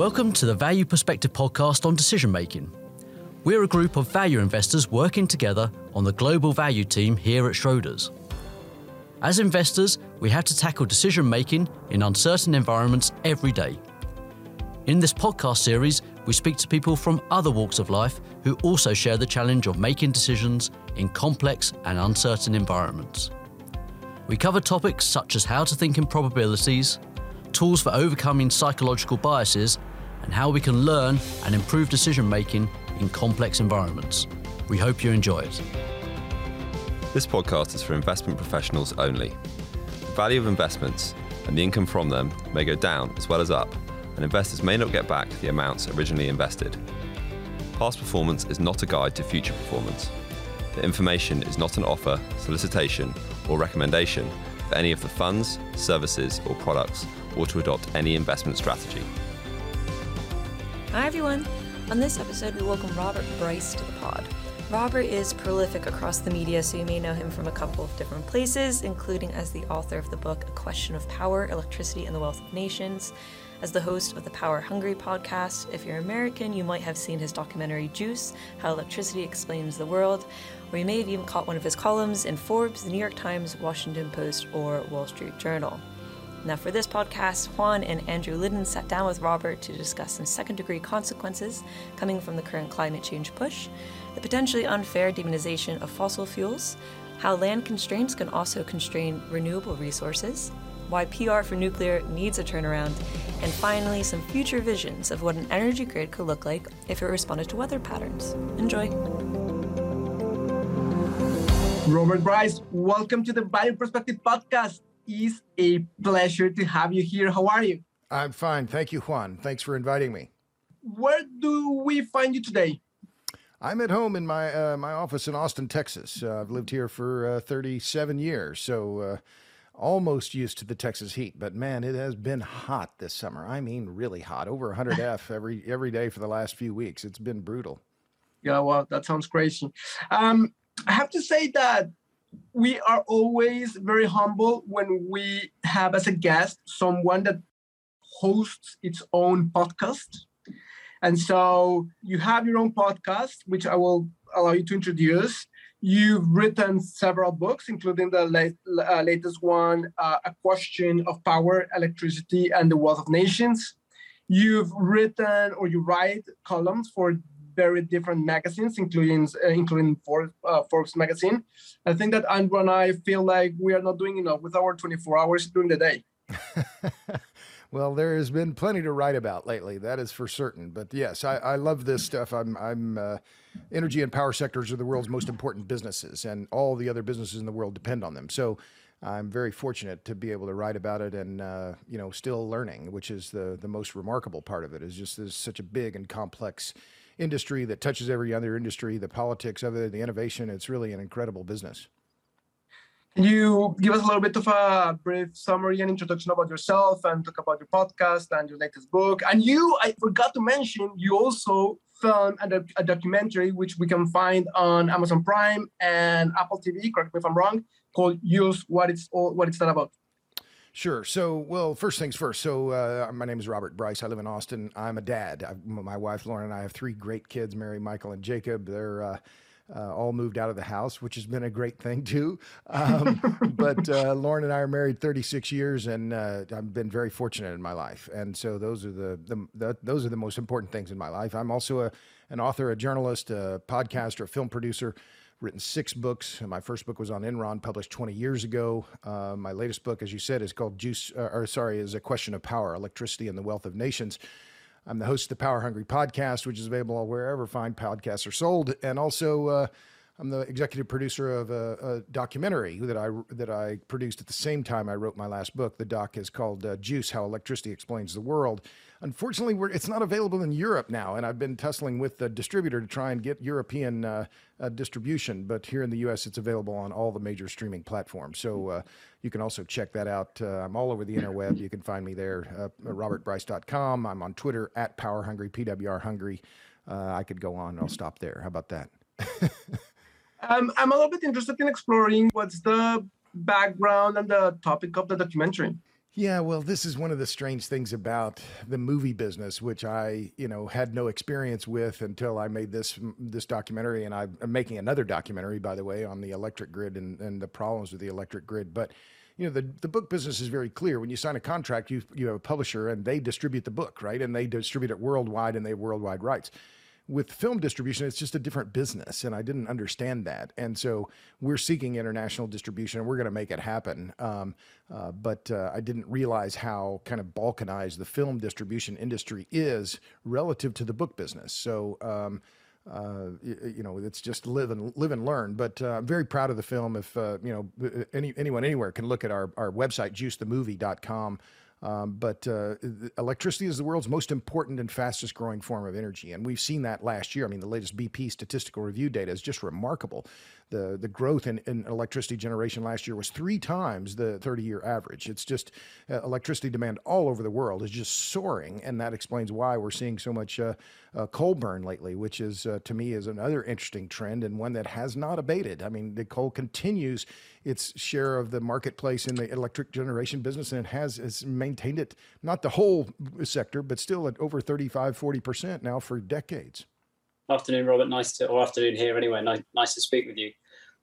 Welcome to the Value Perspective podcast on decision making. We're a group of value investors working together on the global value team here at Schroders. As investors, we have to tackle decision making in uncertain environments every day. In this podcast series, we speak to people from other walks of life who also share the challenge of making decisions in complex and uncertain environments. We cover topics such as how to think in probabilities, tools for overcoming psychological biases, and how we can learn and improve decision making in complex environments. We hope you enjoy it. This podcast is for investment professionals only. The value of investments and the income from them may go down as well as up, and investors may not get back the amounts originally invested. Past performance is not a guide to future performance. The information is not an offer, solicitation, or recommendation for any of the funds, services, or products, or to adopt any investment strategy. Hi everyone. On this episode, we welcome Robert Bryce to the pod. Robert is prolific across the media, so you may know him from a couple of different places, including as the author of the book, A Question of Power, Electricity, and the Wealth of Nations, as the host of the Power Hungry podcast. If you're American, you might have seen his documentary, Juice, How Electricity Explains the World, or you may have even caught one of his columns in Forbes, The New York Times, Washington Post, or Wall Street Journal. Now for this podcast, Juan and Andrew Lydon sat down with Robert to discuss some second-degree consequences coming from the current climate change push, the potentially unfair demonization of fossil fuels, how land constraints can also constrain renewable resources, why PR for nuclear needs a turnaround, and finally, some future visions of what an energy grid could look like if it responded to weather patterns. Enjoy. Robert Bryce, welcome to the Value Perspective podcast. It's a pleasure to have you here. How are you? I'm fine. Thank you, Juan. Thanks for inviting me. Where do we find you today? I'm at home in my my office in Austin, Texas. I've lived here for 37 years, so almost used to the Texas heat. But man, it has been hot this summer. I mean, really hot. Over 100 F every day for the last few weeks. It's been brutal. Yeah, well, that sounds crazy. I have to say that we are always very humble when we have as a guest someone that hosts its own podcast. And so you have your own podcast, which I will allow you to introduce. You've written several books, including the latest one, A Question of Power, Electricity, and the Wealth of Nations. You've written or you write columns for very different magazines, including Forbes magazine. I think that Andrew and I feel like we are not doing enough with our 24 hours during the day. Well, there has been plenty to write about lately. That is for certain. But yes, I love this stuff. I'm energy and power sectors are the world's most important businesses, and all the other businesses in the world depend on them. So I'm very fortunate to be able to write about it and, still learning, which is the most remarkable part of it, is just there's such a big and complex industry that touches every other industry, the politics of it, the innovation. It's really an incredible business. Can you give us a little bit of a brief summary and introduction about yourself and talk about your podcast and your latest book? And you, I forgot to mention, you also filmed a documentary, which we can find on Amazon Prime and Apple TV, correct me if I'm wrong, called Use, what it's that about? Sure. So, well, first things first. So my name is Robert Bryce. I live in Austin. I'm a dad. My wife, Lauren, and I have three great kids, Mary, Michael, and Jacob. They're all moved out of the house, which has been a great thing too. But Lauren and I are married 36 years, and I've been very fortunate in my life. And so those are those are the most important things in my life. I'm also an author, a journalist, a podcaster, a film producer. Written 6 books. My first book was on Enron, published 20 years ago. My latest book, as you said, is called is A Question of Power, Electricity, and the Wealth of Nations. I'm the host of the Power Hungry podcast, which is available wherever fine podcasts are sold. And also, I'm the executive producer of a documentary that I produced at the same time I wrote my last book. The doc is called Juice, How Electricity Explains the World. Unfortunately, it's not available in Europe now, and I've been tussling with the distributor to try and get European distribution. But here in the U.S., it's available on all the major streaming platforms. So you can also check that out. I'm all over the interweb. You can find me there, robertbryce.com. I'm on Twitter, @PowerHungry. I could go on. I'll stop there. How about that? I'm a little bit interested in exploring what's the background and the topic of the documentary. Yeah, well, this is one of the strange things about the movie business, which I, had no experience with until I made this documentary. And I'm making another documentary, by the way, on the electric grid and the problems with the electric grid. But, the book business is very clear. When you sign a contract, you have a publisher and they distribute the book, right? And they distribute it worldwide and they have worldwide rights. With film distribution, it's just a different business, and I didn't understand that. And so we're seeking international distribution, and we're going to make it happen. But I didn't realize how kind of balkanized the film distribution industry is relative to the book business. So, it's just live and learn. But I'm very proud of the film. If, anyone anywhere can look at our website, juicethemovie.com. But electricity is the world's most important and fastest growing form of energy. And we've seen that last year. I mean, the latest BP statistical review data is just remarkable. The growth in electricity generation last year was 3 times the 30-year average. It's just electricity demand all over the world is just soaring. And that explains why we're seeing so much coal burn lately, which is, to me, is another interesting trend and one that has not abated. I mean, the coal continues its share of the marketplace in the electric generation business, and it has maintained it, not the whole sector, but still at over 35-40% now for decades. Afternoon, Robert. Afternoon here anyway. Nice to speak with you.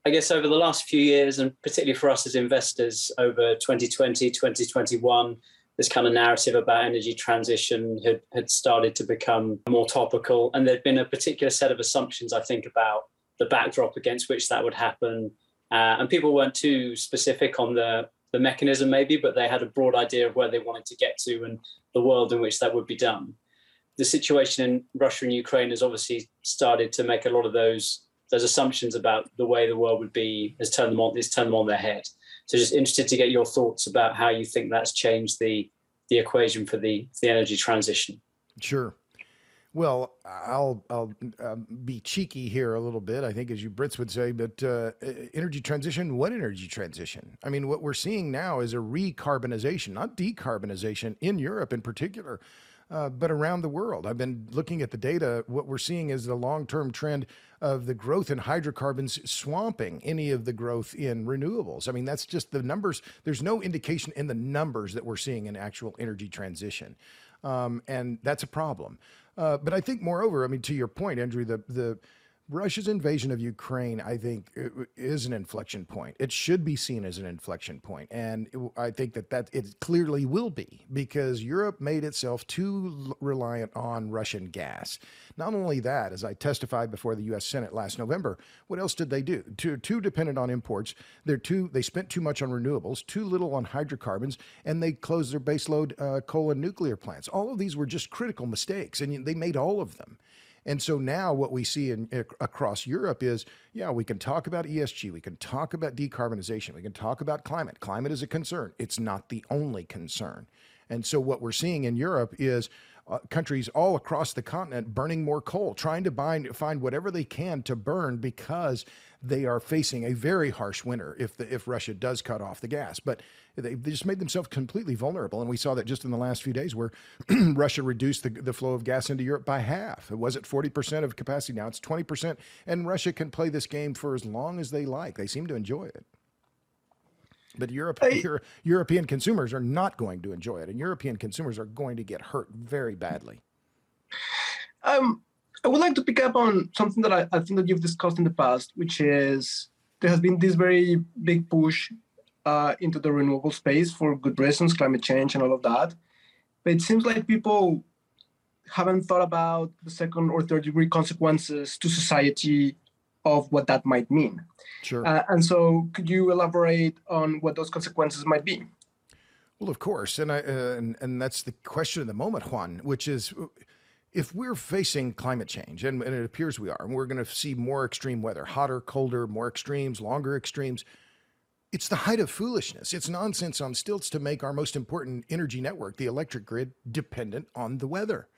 I guess over the last few years, and particularly for us as investors over 2020, 2021, this kind of narrative about energy transition had started to become more topical. And there'd been a particular set of assumptions, I think, about the backdrop against which that would happen. And people weren't too specific on the mechanism maybe, but they had a broad idea of where they wanted to get to and the world in which that would be done. The situation in Russia and Ukraine has obviously started to make a lot of those assumptions about the way the world would be, has turned them on their head. So just interested to get your thoughts about how you think that's changed the equation for the energy transition. Sure. Well, I'll be cheeky here a little bit, I think, as you Brits would say, but energy transition, what energy transition? I mean, what we're seeing now is a recarbonization, not decarbonization, in Europe in particular, but around the world. I've been looking at the data. What we're seeing is the long-term trend of the growth in hydrocarbons swamping any of the growth in renewables. I mean, that's just the numbers. There's no indication in the numbers that we're seeing an actual energy transition. And that's a problem. But I think, moreover, I mean, to your point, Andrew, the Russia's invasion of Ukraine, I think, is an inflection point. It should be seen as an inflection point. And I think that it clearly will be, because Europe made itself too reliant on Russian gas. Not only that, as I testified before the U.S. Senate last November, what else did they do? Too dependent on imports. They spent too much on renewables, too little on hydrocarbons, and they closed their baseload coal and nuclear plants. All of these were just critical mistakes, and they made all of them. And so now what we see across Europe is, yeah, we can talk about ESG, we can talk about decarbonization, we can talk about climate. Climate is a concern. It's not the only concern. And so what we're seeing in Europe is countries all across the continent burning more coal, trying to find whatever they can to burn, because they are facing a very harsh winter if Russia does cut off the gas. But they just made themselves completely vulnerable. And we saw that just in the last few days, where Russia reduced the flow of gas into Europe by half. It was at 40% of capacity. Now it's 20%. And Russia can play this game for as long as they like. They seem to enjoy it. But European consumers are not going to enjoy it, and European consumers are going to get hurt very badly. I would like to pick up on something that I think that you've discussed in the past, which is there has been this very big push into the renewable space for good reasons, climate change and all of that. But it seems like people haven't thought about the second or third degree consequences to society of what that might mean. Sure. And so could you elaborate on what those consequences might be? Well, of course. And and that's the question of the moment, Juan, which is, if we're facing climate change, and it appears we are, and we're going to see more extreme weather, hotter, colder, more extremes, longer extremes, it's the height of foolishness. It's nonsense on stilts to make our most important energy network, the electric grid, dependent on the weather.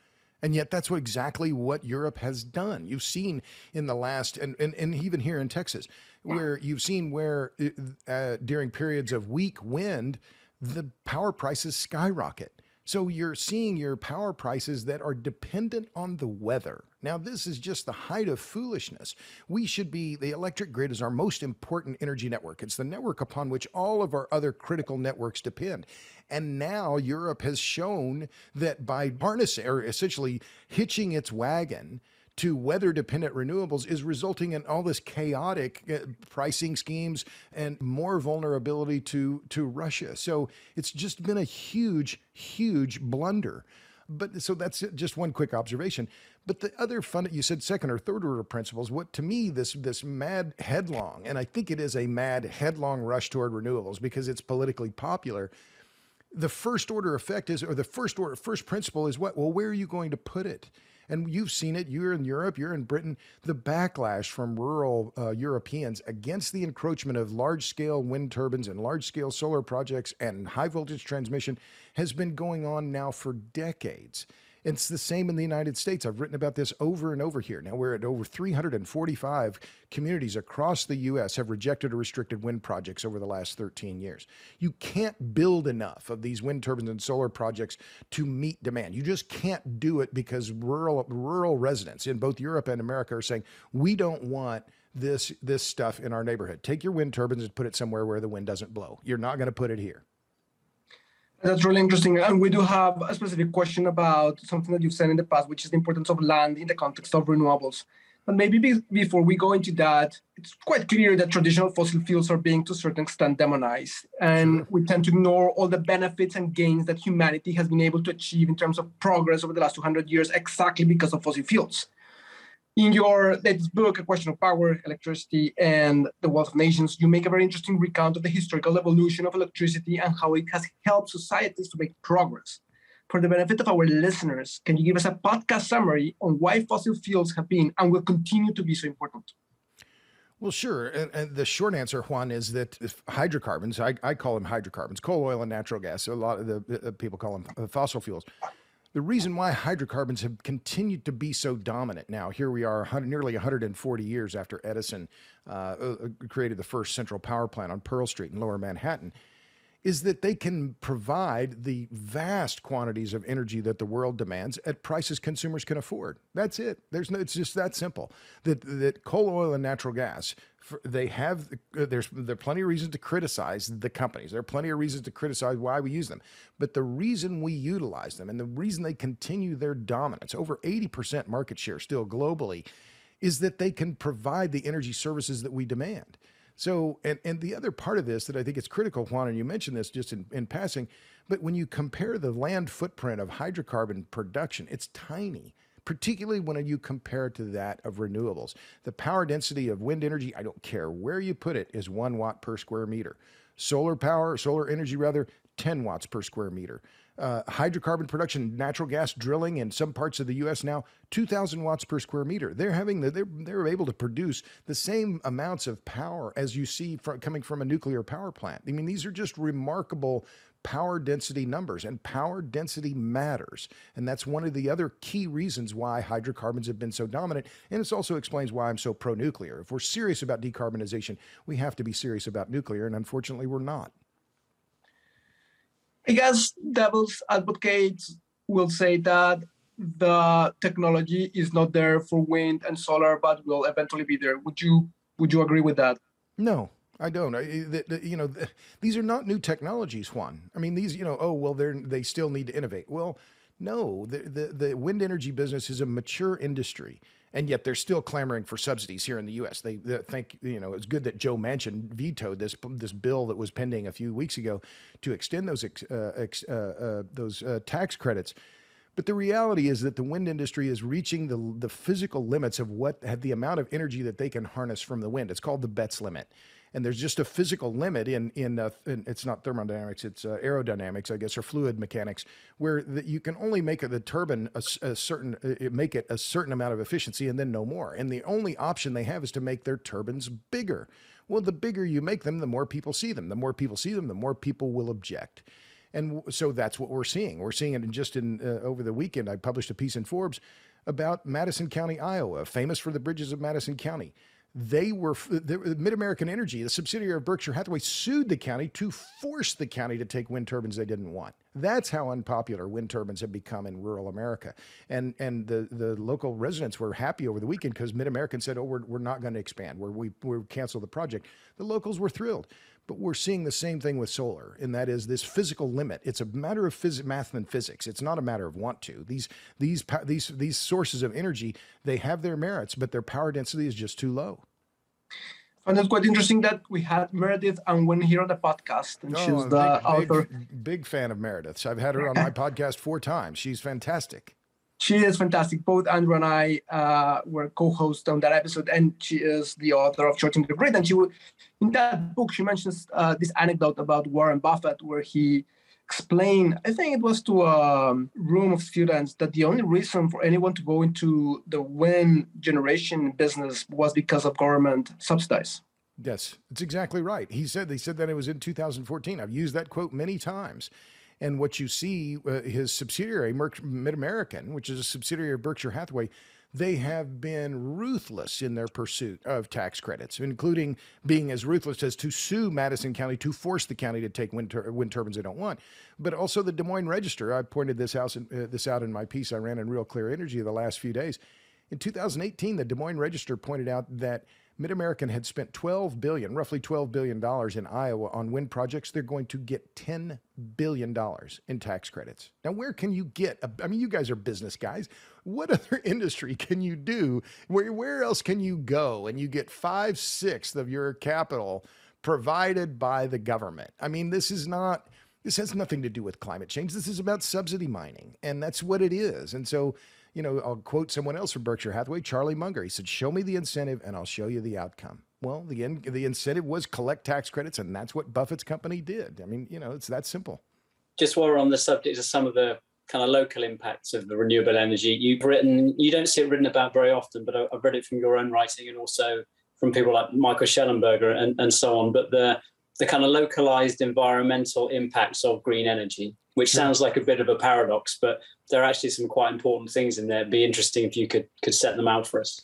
And yet that's exactly what Europe has done. You've seen in the last, and even here in Texas, where you've seen where during periods of weak wind, the power prices skyrocket. So you're seeing your power prices that are dependent on the weather. Now, this is just the height of foolishness. We should be, the electric grid is our most important energy network. It's the network upon which all of our other critical networks depend. And now Europe has shown that by harnessing, or essentially hitching its wagon to weather-dependent renewables, is resulting in all this chaotic pricing schemes and more vulnerability to Russia. So it's just been a huge, huge blunder. But so that's just one quick observation. But the other fun, you said second or third order principles, what to me, this mad headlong, and I think it is a mad headlong rush toward renewables because it's politically popular. The first order effect is, or the first principle is what? Well, where are you going to put it? And you've seen it, you're in Europe, you're in Britain, the backlash from rural Europeans against the encroachment of large-scale wind turbines and large-scale solar projects and high-voltage transmission has been going on now for decades. It's the same in the United States. I've written about this over and over here. Now we're at over 345 communities across the U.S. have rejected or restricted wind projects over the last 13 years. You can't build enough of these wind turbines and solar projects to meet demand. You just can't do it because rural residents in both Europe and America are saying, we don't want this stuff in our neighborhood. Take your wind turbines and put it somewhere where the wind doesn't blow. You're not going to put it here. That's really interesting. And we do have a specific question about something that you've said in the past, which is the importance of land in the context of renewables. But maybe before we go into that, it's quite clear that traditional fossil fuels are being, to a certain extent, demonized. And we tend to ignore all the benefits and gains that humanity has been able to achieve in terms of progress over the last 200 years, exactly because of fossil fuels. In your latest book, A Question of Power, Electricity, and the Wealth of Nations, you make a very interesting recount of the historical evolution of electricity and how it has helped societies to make progress. For the benefit of our listeners, can you give us a podcast summary on why fossil fuels have been and will continue to be so important? Well, sure. And the short answer, Juan, is that if hydrocarbons, I call them hydrocarbons, coal, oil, and natural gas. So a lot of the people call them fossil fuels. The reason why hydrocarbons have continued to be so dominant now, here we are nearly 140 years after Edison created the first central power plant on Pearl Street in Lower Manhattan, is that they can provide the vast quantities of energy that the world demands at prices consumers can afford. That's it. It's just that simple. That coal, oil, and natural gas, there are plenty of reasons to criticize the companies. There are plenty of reasons to criticize why we use them. But the reason we utilize them and the reason they continue their dominance, over 80% market share still globally, is that they can provide the energy services that we demand. So, and the other part of this that I think is critical, Juan, and you mentioned this just in passing, but when you compare the land footprint of hydrocarbon production, it's tiny, particularly when you compare it to that of renewables. The power density of wind energy, I don't care where you put it, is 1 watt per square meter. Solar energy, 10 watts per square meter. Hydrocarbon production, natural gas drilling in some parts of the U.S. now, 2,000 watts per square meter. They're able to produce the same amounts of power as you see coming from a nuclear power plant. I mean, these are just remarkable power density numbers, and power density matters. And that's one of the other key reasons why hydrocarbons have been so dominant. And it also explains why I'm so pro-nuclear. If we're serious about decarbonization, we have to be serious about nuclear, and unfortunately, we're not. I guess devil's advocates will say that the technology is not there for wind and solar, but will eventually be there. Would you agree with that? No, I don't. These are not new technologies, Juan. I mean, these, they still need to innovate. Well, no, the wind energy business is a mature industry. And yet they're still clamoring for subsidies here in the U.S. They think, it's good that Joe Manchin vetoed this bill that was pending a few weeks ago to extend those tax credits. But the reality is that the wind industry is reaching the physical limits of the amount of energy that they can harness from the wind. It's called the BETS limit. And there's just a physical limit in it's not thermodynamics, it's aerodynamics, I guess, or fluid mechanics, where you can only make the turbine a certain amount of efficiency and then no more. And the only option they have is to make their turbines bigger. Well, the bigger you make them, the more people see them. The more people see them, the more people will object. And so that's what we're seeing. We're seeing it just over the weekend. I published a piece in Forbes about Madison County, Iowa, famous for the bridges of Madison County. They were, MidAmerican Energy, the subsidiary of Berkshire Hathaway, sued the county to force the county to take wind turbines they didn't want. That's how unpopular wind turbines have become in rural America. And the local residents were happy over the weekend because MidAmerican said, oh, we're not going to expand. We're cancel the project. The locals were thrilled. But we're seeing the same thing with solar, and that is this physical limit. It's a matter of math and physics. It's not a matter of want to. These sources of energy, they have their merits, but their power density is just too low. And it's quite interesting that we had Meredith Angwen here on the podcast, and she's the author. Big fan of Meredith's. I've had her on my podcast 4 times. She's fantastic. She is fantastic. Both Andrew and I were co-hosts on that episode, and she is the author of Shorting the Grid. And she would, in that book, she mentions this anecdote about Warren Buffett, where he explained, I think it was to a room of students, that the only reason for anyone to go into the wind generation business was because of government subsidies. Yes, it's exactly right. He said that it was in 2014. I've used that quote many times. And what you see, his subsidiary, MidAmerican, which is a subsidiary of Berkshire Hathaway, they have been ruthless in their pursuit of tax credits, including being as ruthless as to sue Madison County to force the county to take wind turbines they don't want. But also the Des Moines Register, I pointed this out in my piece I ran in Real Clear Energy the last few days. In 2018, the Des Moines Register pointed out that MidAmerican had spent $12 billion, roughly $12 billion in Iowa on wind projects. They're going to get $10 billion in tax credits. Now, where can you get, I mean, you guys are business guys. What other industry can you do? Where else can you go and you get 5/6 of your capital provided by the government? I mean, this has nothing to do with climate change. This is about subsidy mining, and that's what it is. And so, you know, I'll quote someone else from Berkshire Hathaway, Charlie Munger. He said, show me the incentive and I'll show you the outcome. Well, the incentive was collect tax credits, and that's what Buffett's company did. I mean, you know, it's that simple. Just while we're on the subject of some of the kind of local impacts of the renewable energy, you don't see it written about very often, but I've read it from your own writing and also from people like Michael Schellenberger and so on, but the kind of localized environmental impacts of green energy, which sounds like a bit of a paradox, but there are actually some quite important things in there. It'd be interesting if you could set them out for us.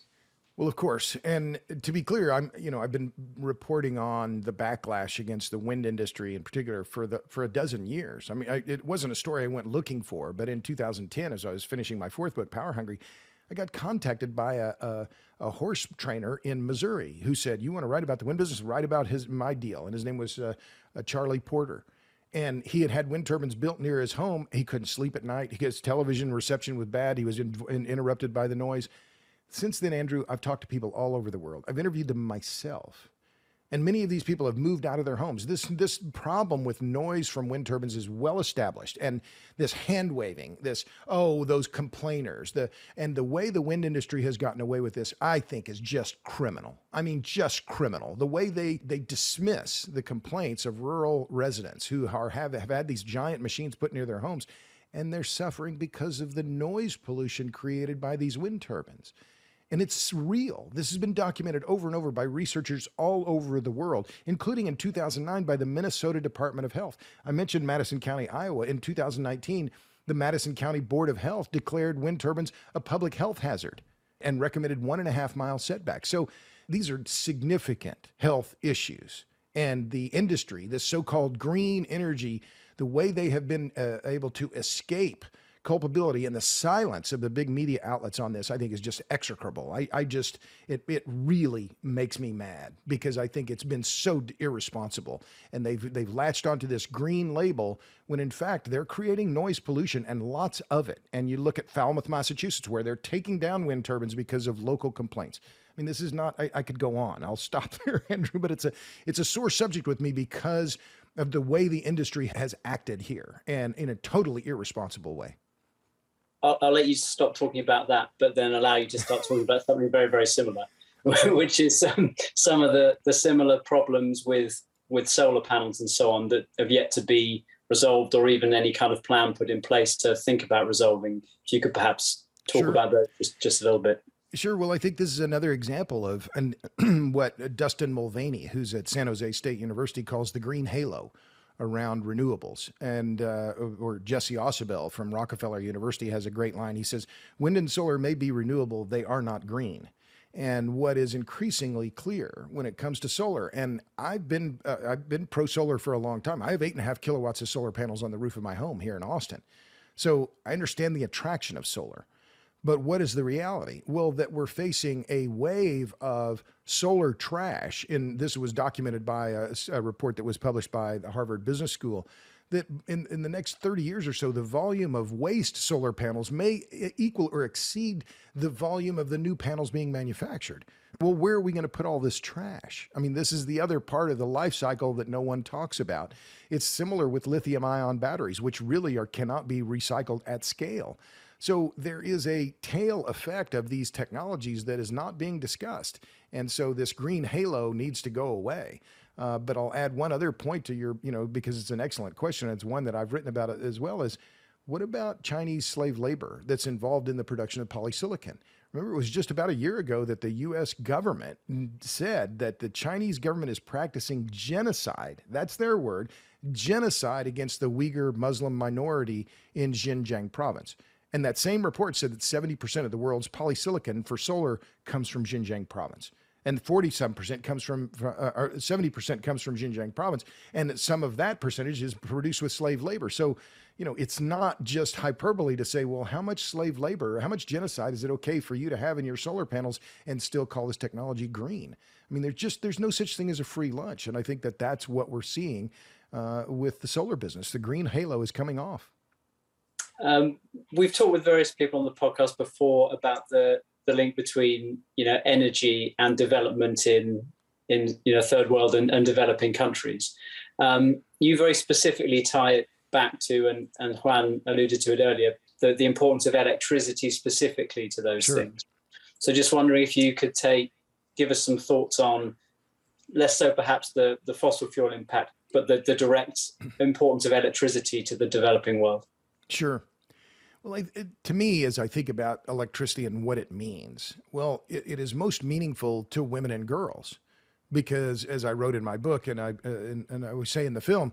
Well, of course. And to be clear, I've been reporting on the backlash against the wind industry in particular for a dozen years. I mean, it wasn't a story I went looking for, but in 2010, as I was finishing my 4th book, Power Hungry, I got contacted by a horse trainer in Missouri who said, you want to write about the wind business, write about my deal. And his name was Charlie Porter. And he had wind turbines built near his home. He couldn't sleep at night. His television reception was bad. He was interrupted by the noise. Since then, Andrew, I've talked to people all over the world. I've interviewed them myself. And many of these people have moved out of their homes. This problem with noise from wind turbines is well established. And this hand waving, those complainers, and the way the wind industry has gotten away with this, I think, is just criminal. I mean, just criminal. The way they dismiss the complaints of rural residents who have had these giant machines put near their homes, and they're suffering because of the noise pollution created by these wind turbines. And it's real. This has been documented over and over by researchers all over the world, including in 2009 by the Minnesota Department of Health. I mentioned Madison County, Iowa. In 2019, the Madison County Board of Health declared wind turbines a public health hazard and recommended 1.5-mile setbacks. So these are significant health issues. And the industry, this so-called green energy, the way they have been able to escape culpability and the silence of the big media outlets on this, I think, is just execrable. It really makes me mad because I think it's been so irresponsible, and they've latched onto this green label when in fact they're creating noise pollution, and lots of it. And you look at Falmouth, Massachusetts, where they're taking down wind turbines because of local complaints. I mean, this is not, I could go on. I'll stop there, Andrew, but it's a sore subject with me because of the way the industry has acted here, and in a totally irresponsible way. I'll let you stop talking about that, but then allow you to start talking about something very, very similar, which is some of the similar problems with solar panels and so on that have yet to be resolved, or even any kind of plan put in place to think about resolving. If you could perhaps talk about that just a little bit. Sure. Well, I think this is another example of what Dustin Mulvaney, who's at San Jose State University, calls the green halo around renewables. And or Jesse Ossibel from Rockefeller University has a great line. He says, wind and solar may be renewable, they are not green. and what is increasingly clear when it comes to solar. And I've been pro solar for a long time. I have 8.5 kilowatts of solar panels on the roof of my home here in Austin. So I understand the attraction of solar, but what is the reality? Well, that we're facing a wave of solar trash. And this was documented by a report that was published by the Harvard Business School, that in the next 30 years or so, the volume of waste solar panels may equal or exceed the volume of the new panels being manufactured. Well, where are we going to put all this trash? I mean, this is the other part of the life cycle that no one talks about. It's similar with lithium-ion batteries, which really cannot be recycled at scale. So there is a tail effect of these technologies that is not being discussed. And so this green halo needs to go away. But I'll add one other point to your, because it's an excellent question. It's one that I've written about as well, is what about Chinese slave labor that's involved in the production of polysilicon? Remember, it was just about a year ago that the U.S. government said that the Chinese government is practicing genocide. That's their word, genocide against the Uyghur Muslim minority in Xinjiang province. And that same report said that 70% of the world's polysilicon for solar comes from Xinjiang province. And 40-some% comes from, or 70% comes from Xinjiang province, and some of that percentage is produced with slave labor. So, it's not just hyperbole to say, well, how much slave labor, how much genocide is it okay for you to have in your solar panels and still call this technology green? I mean, there's no such thing as a free lunch, and I think that that's what we're seeing with the solar business. The green halo is coming off. We've talked with various people on the podcast before about the link between energy and development in third world and developing countries. You very specifically tie it back to, and Juan alluded to it earlier, the importance of electricity specifically to those Sure. things. So just wondering if you could give us some thoughts on, less so perhaps the fossil fuel impact, but the direct importance of electricity to the developing world. Sure. Well, to me, as I think about electricity and what it means, well, it is most meaningful to women and girls, because as I wrote in my book and I always say in the film,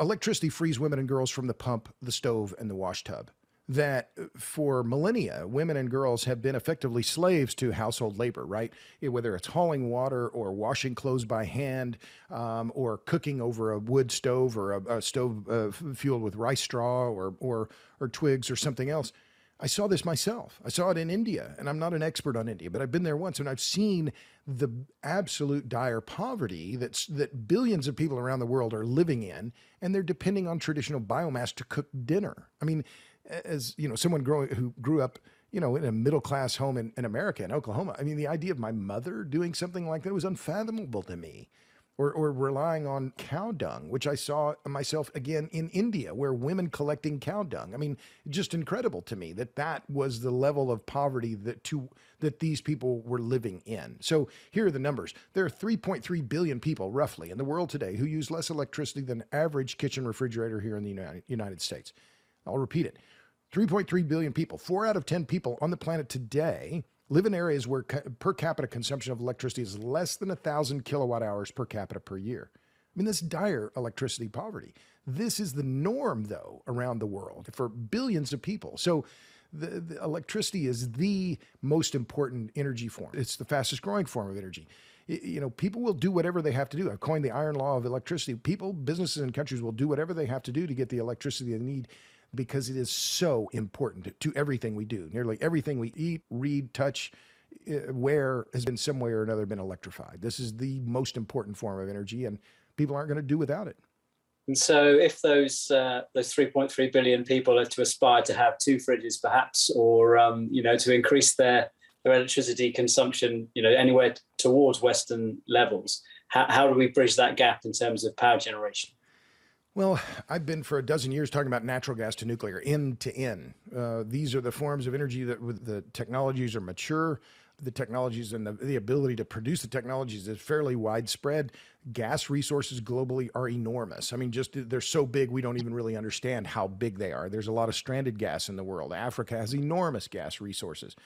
electricity frees women and girls from the pump, the stove, and the wash tub. That for millennia, women and girls have been effectively slaves to household labor, right? Whether it's hauling water or washing clothes by hand, or cooking over a wood stove or a stove fueled with rice straw or twigs or something else. I saw this myself. I saw it in India, and I'm not an expert on India, but I've been there once, and I've seen the absolute dire poverty that billions of people around the world are living in, and they're depending on traditional biomass to cook dinner. I mean, as someone who grew up, in a middle-class home in America, in Oklahoma, I mean, the idea of my mother doing something like that was unfathomable to me, or relying on cow dung, which I saw myself again in India, where women collecting cow dung. I mean, just incredible to me that was the level of poverty that these people were living in. So here are the numbers. There are 3.3 billion people, roughly, in the world today who use less electricity than an average kitchen refrigerator here in the United States. I'll repeat it. 3.3 billion people, 4 out of 10 people on the planet today live in areas where per capita consumption of electricity is less than 1,000 kilowatt hours per capita per year. I mean, that's dire electricity poverty. This is the norm, though, around the world for billions of people. So the electricity is the most important energy form. It's the fastest growing form of energy. People will do whatever they have to do. I've coined the iron law of electricity. People, businesses, and countries will do whatever they have to do to get the electricity they need, because it is so important to everything we do. Nearly everything we eat, read, touch, wear has in some way or another been electrified. This is the most important form of energy, and people aren't going to do without it. And so if those 3.3 billion people are to aspire to have 2 fridges perhaps, or to increase their electricity consumption anywhere towards Western levels, how do we bridge that gap in terms of power generation? Well, I've been for a dozen years talking about natural gas to nuclear, end to end. These are the forms of energy that the technologies are mature. The technologies and the ability to produce the technologies is fairly widespread. Gas resources globally are enormous. I mean, just they're so big, we don't even really understand how big they are. There's a lot of stranded gas in the world. Africa has enormous gas resources.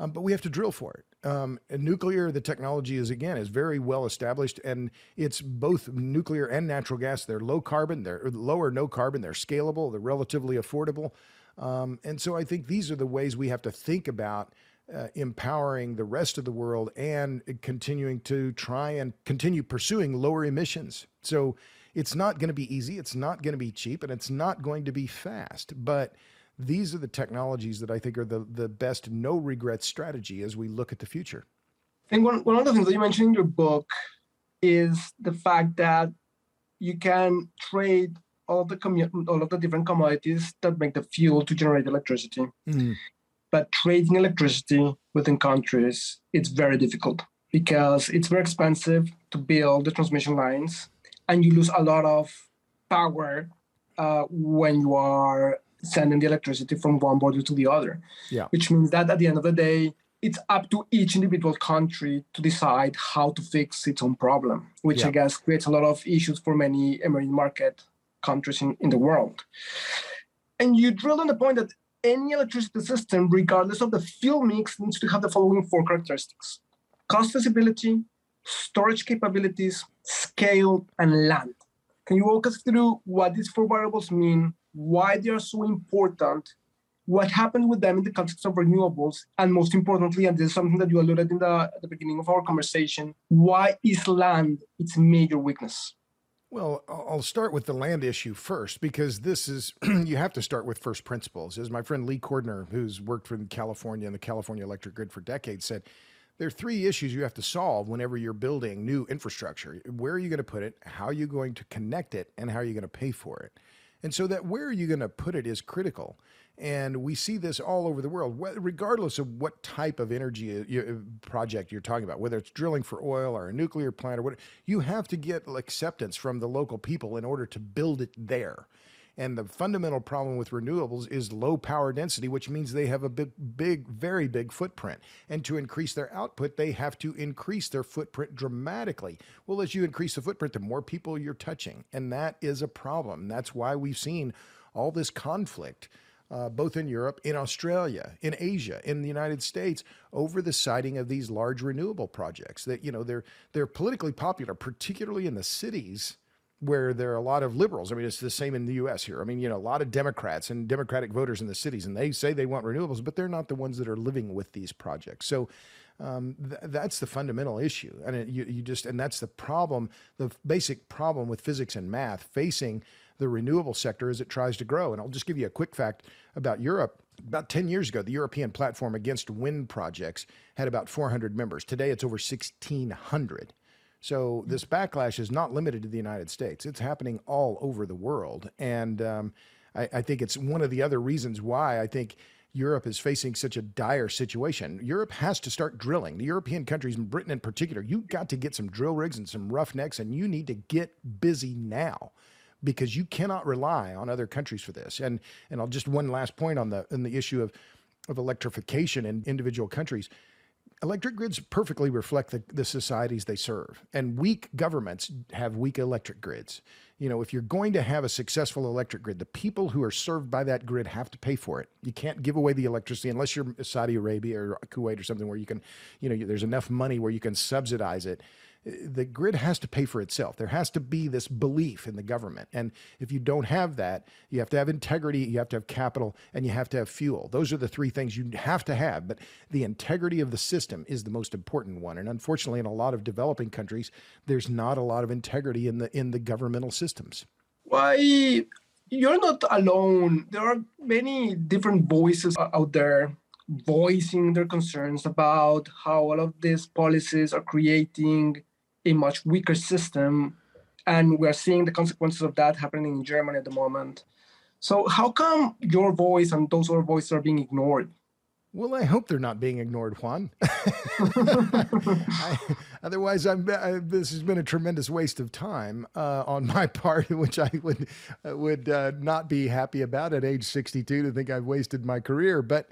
But we have to drill for it. Nuclear, the technology is very well established, and it's both nuclear and natural gas. They're low carbon, they're low or no carbon, they're scalable, they're relatively affordable. And so I think these are the ways we have to think about empowering the rest of the world and continuing to try and continue pursuing lower emissions. So it's not going to be easy. It's not going to be cheap, and it's not going to be fast. But these are the technologies that I think are the best no regrets strategy as we look at the future. I think one of the things that you mentioned in your book is the fact that you can trade all of the different commodities that make the fuel to generate electricity. Mm-hmm. But trading electricity within countries, it's very difficult because it's very expensive to build the transmission lines, and you lose a lot of power when you are sending the electricity from one border to the other. Yeah. Which means that at the end of the day, it's up to each individual country to decide how to fix its own problem, which I guess creates a lot of issues for many emerging market countries in the world. And you drilled on the point that any electricity system, regardless of the fuel mix, needs to have the following four characteristics: cost feasibility, storage capabilities, scale, and land. Can you walk us through what these four variables mean, why they are so important, what happened with them in the context of renewables, and most importantly, and this is something that you alluded in at the beginning of our conversation, why is land its major weakness? Well, I'll start with the land issue first, because this is, you have to start with first principles. As my friend Lee Cordner, who's worked in California and the California electric grid for decades, said, there are three issues you have to solve whenever you're building new infrastructure. Where are you going to put it? How are you going to connect it? And how are you going to pay for it? And so that where are you going to put it is critical. And we see this all over the world, regardless of what type of energy project you're talking about, whether it's drilling for oil or a nuclear plant or whatever, you have to get acceptance from the local people in order to build it there. And the fundamental problem with renewables is low power density, which means they have a very big footprint. And to increase their output, they have to increase their footprint dramatically. Well, as you increase the footprint, the more people you're touching. And that is a problem. That's why we've seen all this conflict, both in Europe, in Australia, in Asia, in the United States, over the siting of these large renewable projects that, you know, they're politically popular, particularly in the cities where there are a lot of liberals. I mean, it's the same in the U.S. here. I mean, you know, a lot of Democrats and Democratic voters in the cities, and they say they want renewables, but they're not the ones that are living with these projects. So that's the fundamental issue. And and that's the problem, the basic problem with physics and math facing the renewable sector as it tries to grow. And I'll just give you a quick fact about Europe. About 10 years ago, the European Platform Against Wind Projects had about 400 members. Today, it's over 1,600. So this backlash is not limited to the United States. It's happening all over the world. And I think it's one of the other reasons why I think Europe is facing such a dire situation. Europe has to start drilling. The European countries, and Britain in particular, you've got to get some drill rigs and some roughnecks, and you need to get busy now, because you cannot rely on other countries for this. And I'll just one last point on the issue of electrification in individual countries. Electric grids perfectly reflect the societies they serve, and weak governments have weak electric grids. You know, if you're going to have a successful electric grid, the people who are served by that grid have to pay for it. You can't give away the electricity unless you're Saudi Arabia or Kuwait or something where you can, you know, there's enough money where you can subsidize it. The grid has to pay for itself. There has to be this belief in the government. And if you don't have that, you have to have integrity, you have to have capital, and you have to have fuel. Those are the three things you have to have. But the integrity of the system is the most important one. And unfortunately, in a lot of developing countries, there's not a lot of integrity in the governmental systems. Why? You're not alone. There are many different voices out there voicing their concerns about how all of these policies are creating a much weaker system, and we're seeing the consequences of that happening in Germany at the moment. So how come your voice and those other voices are being ignored? Well, I hope they're not being ignored, Juan. Otherwise, this has been a tremendous waste of time on my part, which I would not be happy about at age 62, to think I've wasted my career. But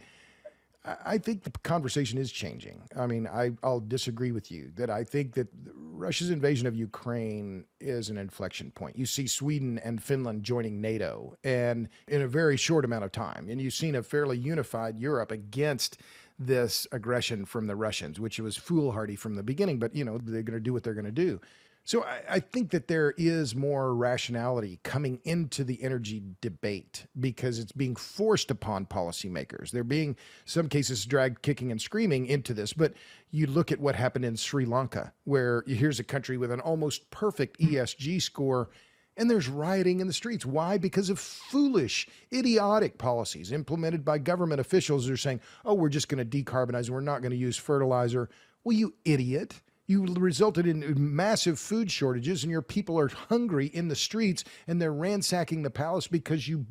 I think the conversation is changing. I mean, I'll disagree with you that I think that Russia's invasion of Ukraine is an inflection point. You see Sweden and Finland joining NATO, and in a very short amount of time, and you've seen a fairly unified Europe against this aggression from the Russians, which was foolhardy from the beginning, but you know, they're going to do what they're going to do. So I think that there is more rationality coming into the energy debate because it's being forced upon policymakers. They're being, some cases, dragged kicking and screaming into this. But you look at what happened in Sri Lanka, where here's a country with an almost perfect ESG score, and there's rioting in the streets. Why? Because of foolish, idiotic policies implemented by government officials who are saying, oh, we're just going to decarbonize and we're not going to use fertilizer. Well, you idiot. You resulted in massive food shortages, and your people are hungry in the streets, and they're ransacking the palace because you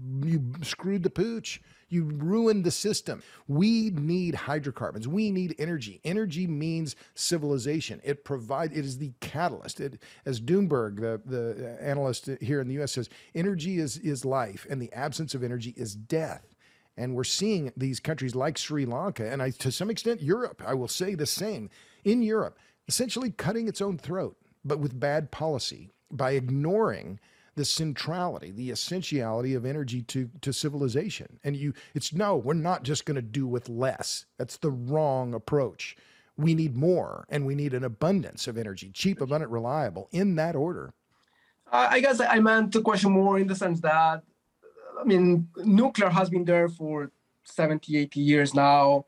screwed the pooch. You ruined the system. We need hydrocarbons. We need energy. Energy means civilization. It is the catalyst. As Doomberg, the analyst here in the U.S. says, energy is life, and the absence of energy is death. And we're seeing these countries like Sri Lanka, and to some extent Europe, I will say the same, in Europe, essentially cutting its own throat, but with bad policy, by ignoring the centrality, the essentiality of energy to civilization. And no, we're not just going to do with less. That's the wrong approach. We need more, and we need an abundance of energy, cheap, abundant, reliable, in that order. I guess I meant the question more in the sense that, I mean, nuclear has been there for 70, 80 years now.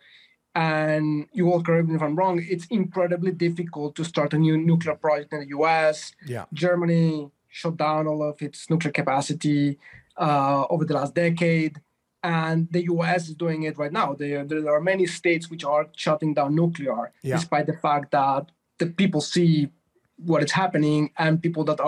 And you will correct me if I'm wrong, it's incredibly difficult to start a new nuclear project in the US. Yeah. Germany shut down all of its nuclear capacity over the last decade. And the US is doing it right now. There are many states which are shutting down nuclear, despite the fact that the people see what is happening, and people that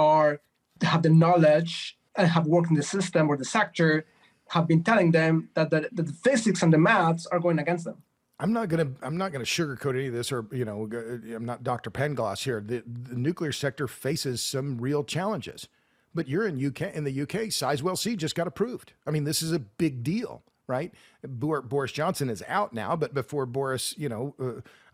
have the knowledge and have worked in the system or the sector have been telling them that the physics and the maths are going against them. I'm not gonna sugarcoat any of this, or I'm not Dr. Pangloss here. The nuclear sector faces some real challenges, but you're in the UK, Sizewell C just got approved. I mean, this is a big deal, right? Boris Johnson is out now, but before Boris, I'm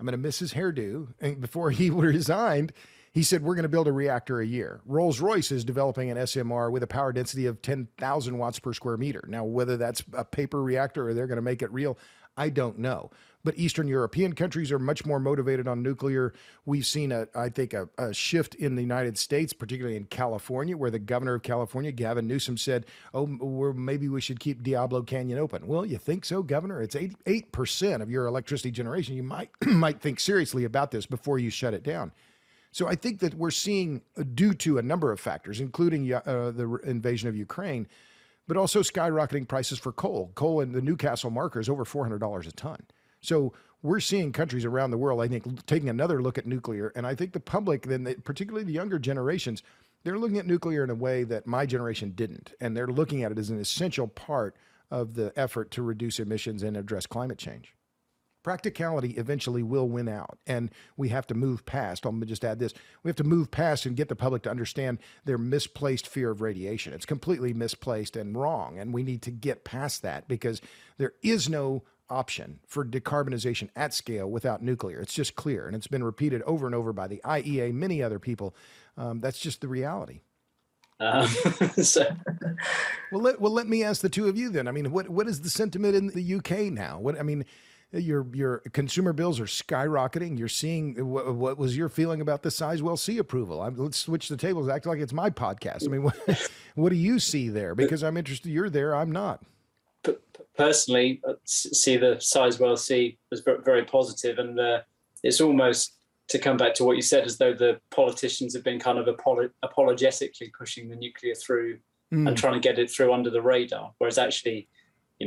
gonna miss his hairdo, and before he resigned, he said, we're going to build a reactor a year. Rolls-Royce is developing an SMR with a power density of 10,000 watts per square meter. Now, whether that's a paper reactor or they're going to make it real, I don't know. But Eastern European countries are much more motivated on nuclear. We've seen, I think, a shift in the United States, particularly in California, where the governor of California, Gavin Newsom, said, oh, maybe we should keep Diablo Canyon open. Well, you think so, Governor? It's 8% of your electricity generation. You might think seriously about this before you shut it down. So I think that we're seeing, due to a number of factors, including the invasion of Ukraine, but also skyrocketing prices for coal. Coal in the Newcastle marker is over $400 a ton. So we're seeing countries around the world, I think, taking another look at nuclear. And I think the public, particularly the younger generations, they're looking at nuclear in a way that my generation didn't. And they're looking at it as an essential part of the effort to reduce emissions and address climate change. Practicality eventually will win out, and we have to move past. I'll just add this. We have to move past and get the public to understand their misplaced fear of radiation. It's completely misplaced and wrong, and we need to get past that because there is no option for decarbonization at scale without nuclear. It's just clear, and it's been repeated over and over by the IEA, many other people. That's just the reality. Well, let me ask the two of you then. I mean, what is the sentiment in the UK now? Your consumer bills are skyrocketing. You're seeing, what was your feeling about the Sizewell C approval? Let's switch the tables, act like it's my podcast. I mean, what do you see there? Because I'm interested, you're there, I'm not. Personally, I see the Sizewell C as very positive, and it's almost, to come back to what you said, as though the politicians have been kind of apologetically pushing the nuclear through and trying to get it through under the radar, whereas actually,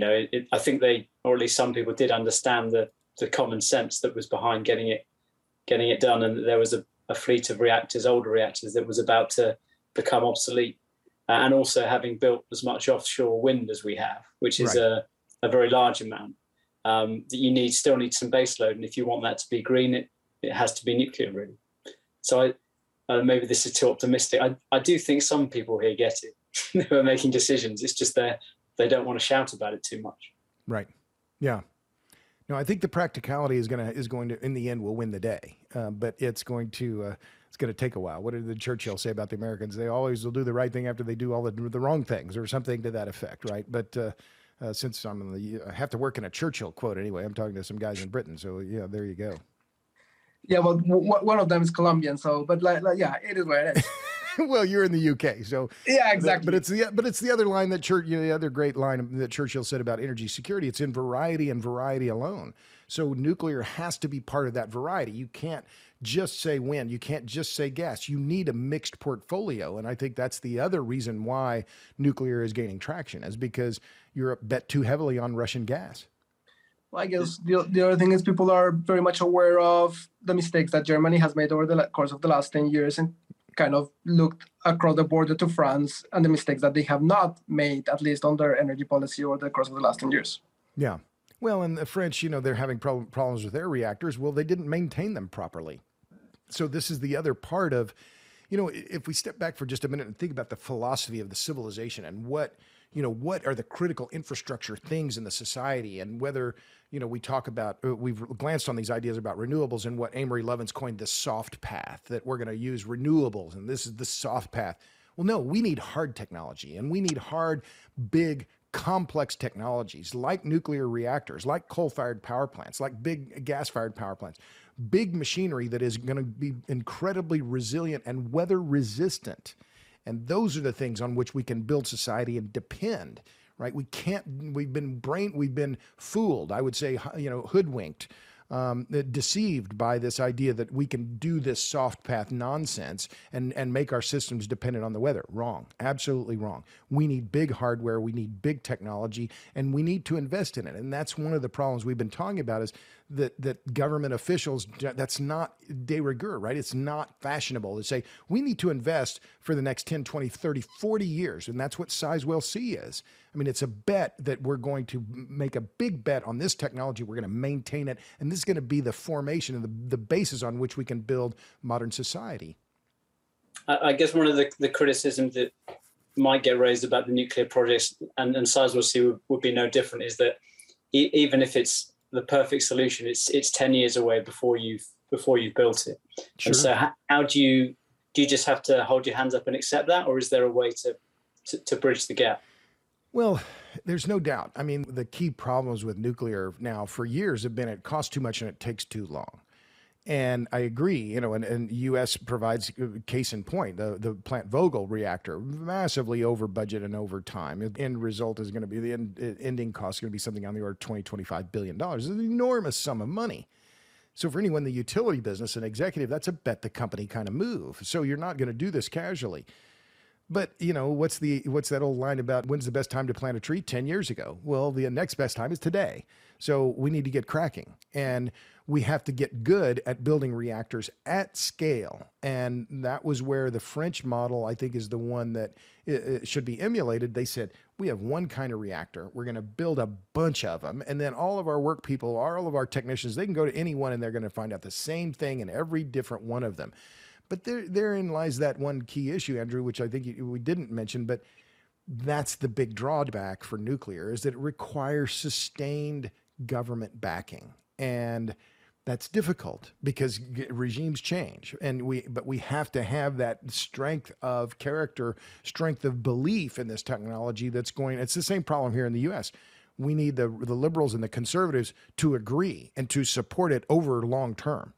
I think they, or at least some people, did understand the common sense that was behind getting it done, and that there was a fleet of reactors, older reactors, that was about to become obsolete, and also having built as much offshore wind as we have, which is a very large amount, that you still need some baseload, and if you want that to be green, it has to be nuclear, really. So maybe this is too optimistic. I do think some people here get it. They were making decisions. It's just they don't want to shout about it too much. Right. Yeah. No, I think the practicality is going to, in the end, will win the day. But it's going to take a while. What did the Churchill say about the Americans? They always will do the right thing after they do all the wrong things, or something to that effect. Right. But since I have to work in a Churchill quote anyway, I'm talking to some guys in Britain. So yeah, there you go. Yeah, well, one of them is Colombian, so, but like yeah, it is what it is. Well, you're in the UK, so yeah, exactly. But it's the other line that the other great line that Churchill said about energy security. It's in variety and variety alone. So nuclear has to be part of that variety. You can't just say wind. You can't just say gas. You need a mixed portfolio. And I think that's the other reason why nuclear is gaining traction, is because Europe bet too heavily on Russian gas. Well, I guess the other thing is people are very much aware of the mistakes that Germany has made over the course of the last 10 years and kind of looked across the border to France and the mistakes that they have not made, at least on their energy policy over the course of the last 10 years. Yeah. Well, and the French, you know, they're having problems with their reactors. Well, they didn't maintain them properly. So this is the other part of, you know, if we step back for just a minute and think about the philosophy of the civilization and what, you know, what are the critical infrastructure things in the society, and whether, you know, we talk about, we've glanced on these ideas about renewables and what Amory Lovins coined the soft path, that we're going to use renewables and this is the soft path. Well, no, we need hard technology, and we need hard, big, complex technologies like nuclear reactors, like coal-fired power plants, like big gas-fired power plants, big machinery that is going to be incredibly resilient and weather resistant. And those are the things on which we can build society and depend, right? We can't, we've been fooled, I would say, you know, hoodwinked, deceived by this idea that we can do this soft path nonsense and make our systems dependent on the weather. Wrong, absolutely wrong. We need big hardware, we need big technology, and we need to invest in it. And that's one of the problems we've been talking about, is that government officials, that's not de rigueur, right? It's not fashionable to say, we need to invest for the next 10, 20, 30, 40 years. And that's what Sizewell C is. I mean, it's a bet that we're going to make a big bet on this technology. We're going to maintain it. And this is going to be the formation and the basis on which we can build modern society. I guess one of the criticisms that might get raised about the nuclear projects, and Sizewell C would be no different, is that even if it's the perfect solution, it's 10 years away before you've built it. Sure. And so how do you just have to hold your hands up and accept that, or is there a way to bridge the gap? Well, there's no doubt. I mean, the key problems with nuclear now for years have been it costs too much and it takes too long. And I agree, you know, and U.S. provides case in point, the Plant Vogel reactor, massively over budget and over time. The end result is going to be, the ending cost is going to be something on the order of $20, $25 billion. It's an enormous sum of money. So for anyone in the utility business, an executive, that's a bet the company kind of move. So you're not going to do this casually. But, you know, what's that old line about when's the best time to plant a tree? 10 years ago. Well, the next best time is today. So we need to get cracking, and we have to get good at building reactors at scale. And that was where the French model, I think, is the one that should be emulated. They said, we have one kind of reactor. We're going to build a bunch of them. And then all of our work people, all of our technicians, they can go to any one and they're going to find out the same thing in every different one of them. But therein lies that one key issue, Andrew, which I think we didn't mention, but that's the big drawback for nuclear, is that it requires sustained government backing. And that's difficult because regimes change, and but we have to have that strength of character, strength of belief in this technology that's going, it's the same problem here in the US. We need the liberals and the conservatives to agree and to support it over long term.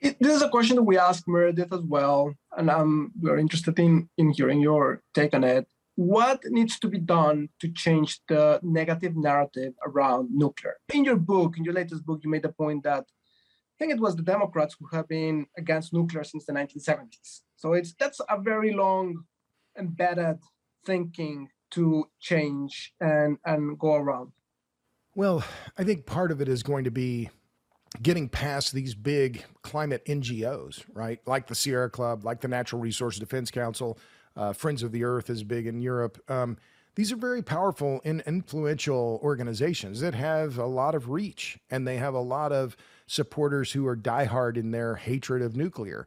This is a question that we asked Meredith as well, and we're interested in hearing your take on it. What needs to be done to change the negative narrative around nuclear? In your book, in your latest book, you made the point that I think it was the Democrats who have been against nuclear since the 1970s. So that's a very long embedded thinking to change and go around. Well, I think part of it is going to be getting past these big climate NGOs, right? Like the Sierra Club, like the Natural Resource Defense Council, Friends of the Earth is big in Europe. These are very powerful and influential organizations that have a lot of reach, and they have a lot of supporters who are diehard in their hatred of nuclear.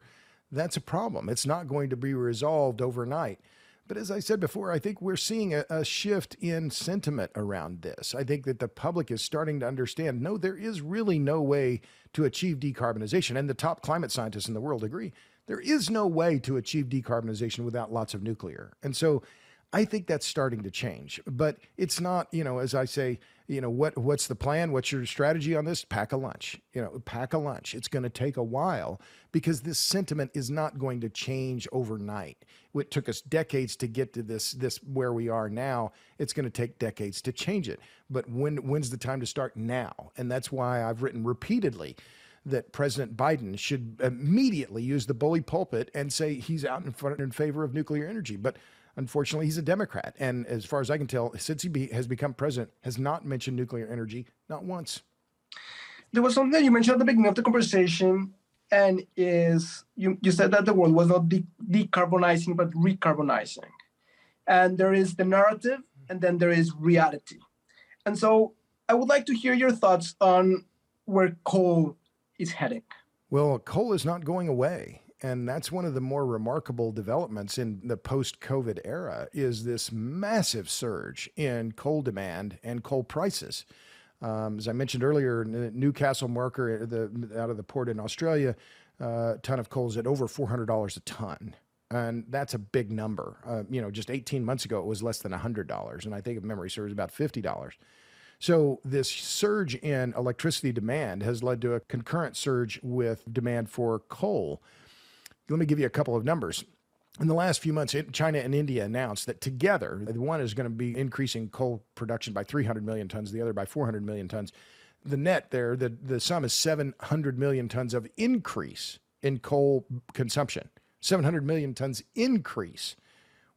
That's a problem. It's not going to be resolved overnight. But as I said before, I think we're seeing a shift in sentiment around this. I think that the public is starting to understand, no, there is really no way to achieve decarbonization. And the top climate scientists in the world agree. There is no way to achieve decarbonization without lots of nuclear. And so I think that's starting to change. But it's not, you know, as I say, you know, what's the plan? What's your strategy on this? Pack a lunch, you know, pack a lunch. It's going to take a while because this sentiment is not going to change overnight. It took us decades to get to this where we are now. It's going to take decades to change it. But when's the time to start? Now. And that's why I've written repeatedly that President Biden should immediately use the bully pulpit and say he's out in favor of nuclear energy. But unfortunately, he's a Democrat. And as far as I can tell, since he has become president, has not mentioned nuclear energy, not once. There was something that you mentioned at the beginning of the conversation, and is you said that the world was not decarbonizing, but recarbonizing. And there is the narrative, and then there is reality. And so I would like to hear your thoughts on where coal is heading. Well, coal is not going away. And that's one of the more remarkable developments in the post-COVID era is this massive surge in coal demand and coal prices. As I mentioned earlier, the Newcastle marker out of the port in Australia, a ton of coal is at over $400 a ton. And that's a big number. You know, just 18 months ago, it was less than $100. And I think if memory serves, about $50. So this surge in electricity demand has led to a concurrent surge with demand for coal. Let me give you a couple of numbers. In the last few months, China and India announced that together, one is going to be increasing coal production by 300 million tons, the other by 400 million tons. The net there, the sum is 700 million tons of increase in coal consumption, 700 million tons increase.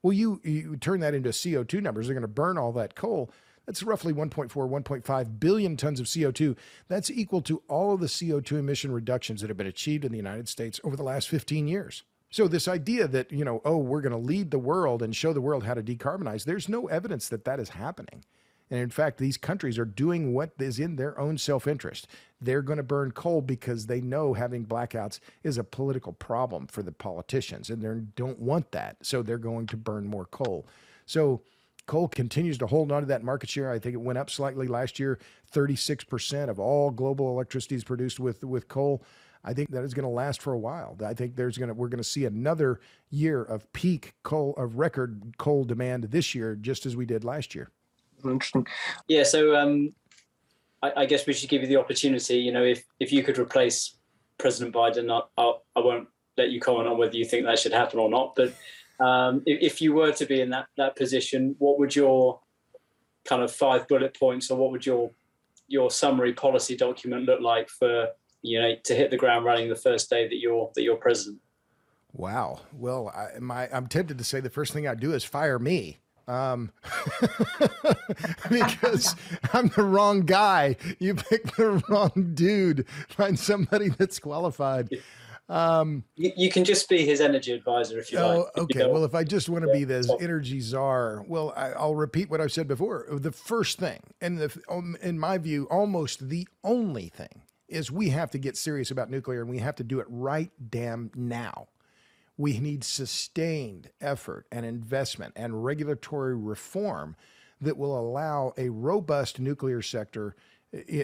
Well, you turn that into CO2 numbers. They're going to burn all that coal. That's roughly 1.4, 1.5 billion tons of CO2. That's equal to all of the CO2 emission reductions that have been achieved in the United States over the last 15 years. So this idea that, you know, oh, we're going to lead the world and show the world how to decarbonize, there's no evidence that that is happening. And in fact, these countries are doing what is in their own self-interest. They're going to burn coal because they know having blackouts is a political problem for the politicians, and they don't want that. So they're going to burn more coal. So coal continues to hold on to that market share. I think it went up slightly last year. 36% of all global electricity is produced with coal. I think that is going to last for a while. I think we're going to see another year of peak coal, of record coal demand this year, just as we did last year. Interesting. Yeah. So I guess we should give you the opportunity. You know, if you could replace President Biden, I won't let you comment on whether you think that should happen or not, but. If you were to be in that position, what would your kind of 5 bullet points, or what would your summary policy document look like for, you know, to hit the ground running the first day that you're president? Wow. Well, I'm tempted to say the first thing I do is fire me. Because I'm the wrong guy. You picked the wrong dude. Find somebody that's qualified. You can just be his energy advisor if you like. Okay. Well, if I just want to be this energy czar, well, I'll repeat what I've said before. The first thing, and in my view, almost the only thing, is we have to get serious about nuclear, and we have to do it right damn now. We need sustained effort and investment and regulatory reform that will allow a robust nuclear sector,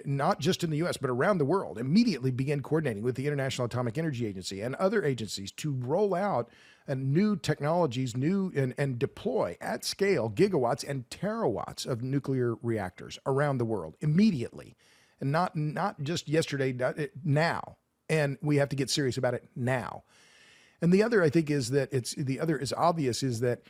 not just in the U.S., but around the world, immediately begin coordinating with the International Atomic Energy Agency and other agencies to roll out new technologies, and deploy at scale gigawatts and terawatts of nuclear reactors around the world immediately, and not just yesterday, now. And we have to get serious about it now. And the other, I think, is that the other is obvious is that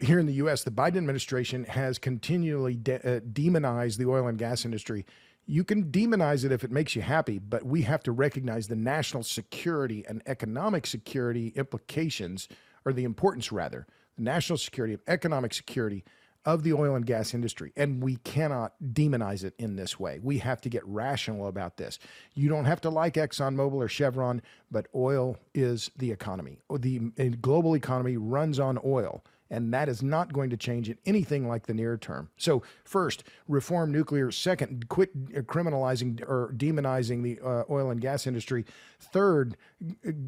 here in the U.S., the Biden administration has continually demonized the oil and gas industry. You can demonize it if it makes you happy, but we have to recognize the national security and economic security implications, or the importance rather, the national security and economic security of the oil and gas industry. And we cannot demonize it in this way. We have to get rational about this. You don't have to like ExxonMobil or Chevron, but oil is the economy. The global economy runs on oil. And that is not going to change in anything like the near term. So first, reform nuclear. Second, quit criminalizing or demonizing the oil and gas industry. Third,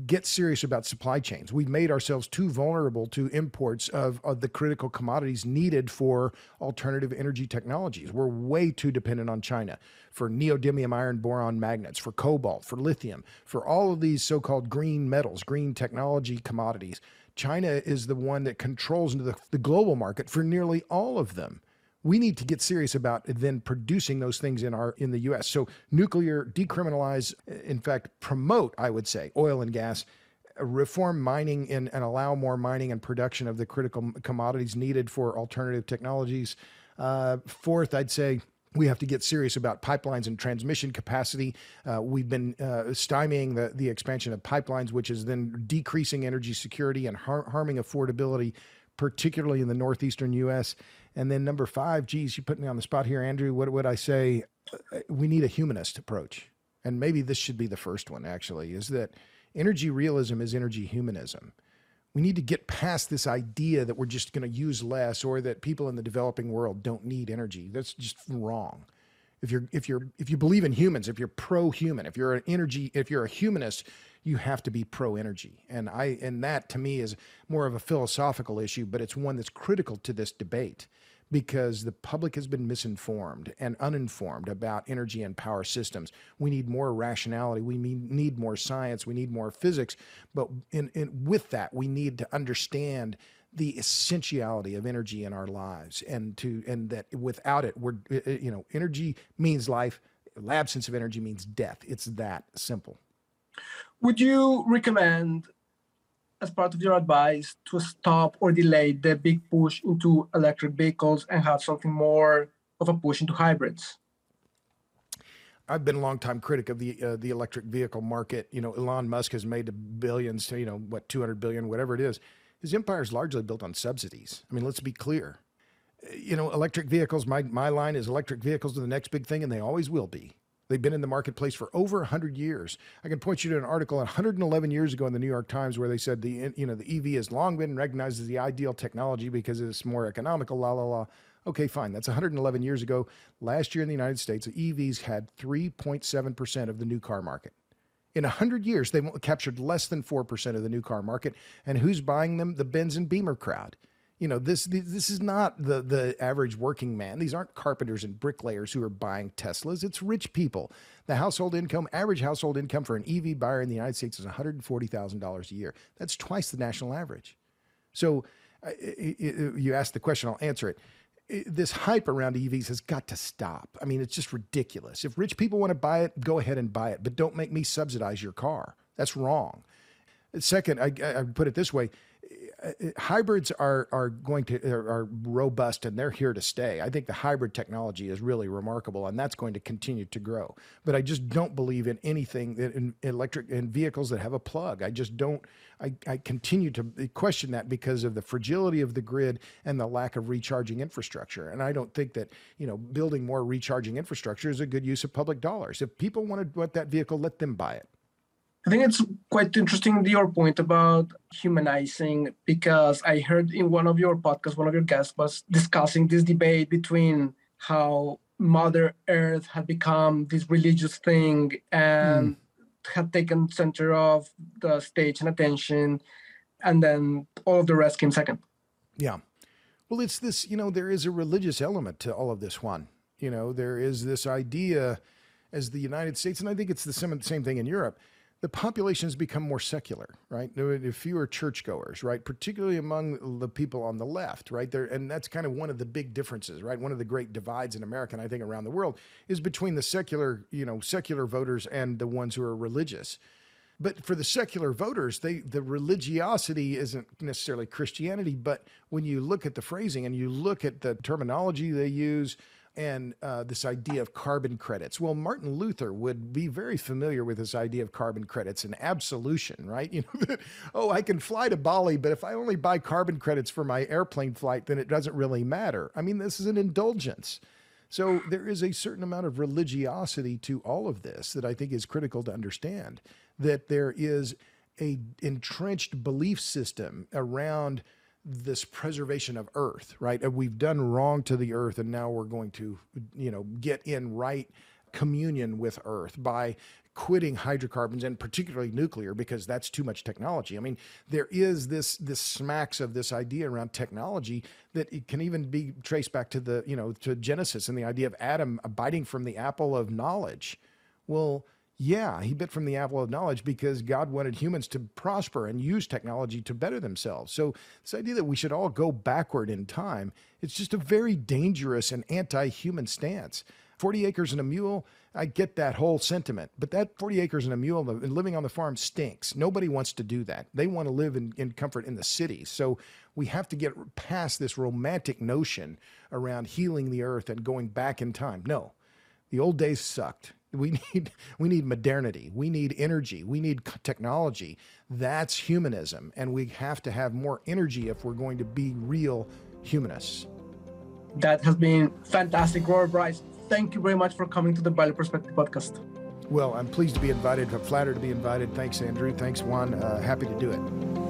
get serious about supply chains. We've made ourselves too vulnerable to imports of the critical commodities needed for alternative energy technologies. We're way too dependent on China for neodymium iron boron magnets, for cobalt, for lithium, for all of these so-called green metals, green technology commodities. China is the one that controls the global market for nearly all of them. we need to get serious about then producing those things in the U.S. So nuclear, decriminalize, in fact, promote, I would say, oil and gas, reform mining and allow more mining and production of the critical commodities needed for alternative technologies. Fourth, I'd say we have to get serious about pipelines and transmission capacity. We've been stymieing the expansion of pipelines, which is then decreasing energy security and harming affordability, particularly in the northeastern U.S. And then number five, geez, you put me on the spot here, Andrew. What would I say? We need a humanist approach. And maybe this should be the first one, actually, is that energy realism is energy humanism. We need to get past this idea that we're just going to use less or that people in the developing world don't need energy. That's just wrong. If you believe in humans, if you're pro-human, if you're a humanist, you have to be pro-energy. And that to me is more of a philosophical issue, but it's one that's critical to this debate because the public has been misinformed and uninformed about energy and power systems. We need more rationality. We need more science. We need more physics. But with that, we need to understand the essentiality of energy in our lives, and that without it, energy means life. The absence of energy means death. It's that simple. Would you recommend, as part of your advice, to stop or delay the big push into electric vehicles and have something more of a push into hybrids? I've been a longtime critic of the electric vehicle market. You know, Elon Musk has made billions, you know, what, 200 billion, whatever it is. His empire is largely built on subsidies. I mean, let's be clear. You know, electric vehicles, my line is electric vehicles are the next big thing, and they always will be. They've been in the marketplace for over 100 years. I can point you to an article 111 years ago in the New York Times where they said the EV has long been recognized as the ideal technology because it's more economical, la, la, la. Okay, fine. That's 111 years ago. Last year in the United States, EVs had 3.7% of the new car market. In 100 years, they captured less than 4% of the new car market. And who's buying them? The Benz and Beamer crowd. You know, this is not the average working man. These aren't carpenters and bricklayers who are buying Teslas. It's rich people. The average household income for an EV buyer in the United States is $140,000 a year. That's twice the national average. So you asked the question, I'll answer it. This hype around EVs has got to stop. I mean, it's just ridiculous. If rich people want to buy it, go ahead and buy it, but don't make me subsidize your car. That's wrong. Second, I put it this way. Hybrids are robust and they're here to stay. I think the hybrid technology is really remarkable and that's going to continue to grow. But I just don't believe in anything that in vehicles that have a plug. I just don't. I continue to question that because of the fragility of the grid and the lack of recharging infrastructure. And I don't think that, you know, building more recharging infrastructure is a good use of public dollars. If people want to want that vehicle, let them buy it. I think it's quite interesting, your point about humanizing, because I heard in one of your podcasts, one of your guests was discussing this debate between how Mother Earth had become this religious thing and had taken center of the stage and attention, and then all of the rest came second. Yeah. Well, it's this, you know, there is a religious element to all of this, Juan. You know, there is this idea as the United States, and I think it's the same thing in Europe. The population has become more secular, right? There are fewer churchgoers, right? Particularly among the people on the left, right? And that's kind of one of the big differences, right? One of the great divides in America, and I think around the world, is between the secular, you know, secular voters and the ones who are religious. But for the secular voters, the religiosity isn't necessarily Christianity, but when you look at the phrasing and you look at the terminology they use, and this idea of carbon credits. Well, Martin Luther would be very familiar with this idea of carbon credits and absolution, right? You know, oh, I can fly to Bali, but if I only buy carbon credits for my airplane flight, then it doesn't really matter. I mean, this is an indulgence. So there is a certain amount of religiosity to all of this that I think is critical to understand, that there is an entrenched belief system around this preservation of Earth, right? We've done wrong to the Earth, and now we're going to, you know, get in right communion with Earth by quitting hydrocarbons and particularly nuclear, because that's too much technology. I mean, there is this smacks of this idea around technology that it can even be traced back to the, you know, to Genesis and the idea of Adam abiding from the apple of knowledge. Well, Yeah, he bit from the apple of knowledge because God wanted humans to prosper and use technology to better themselves. So this idea that we should all go backward in time, it's just a very dangerous and anti-human stance. 40 acres and a mule, I get that whole sentiment, but that 40 acres and a mule and living on the farm stinks. Nobody wants to do that. They want to live in comfort in the city. So we have to get past this romantic notion around healing the earth and going back in time. No, the old days sucked. We need modernity. We need energy. We need technology. That's humanism. And we have to have more energy if we're going to be real humanists. That has been fantastic, Robert Bryce. Thank you very much for coming to the Value Perspective podcast. Well, I'm pleased to be invited. I'm flattered to be invited. Thanks, Andrew. Thanks, Juan. Happy to do it.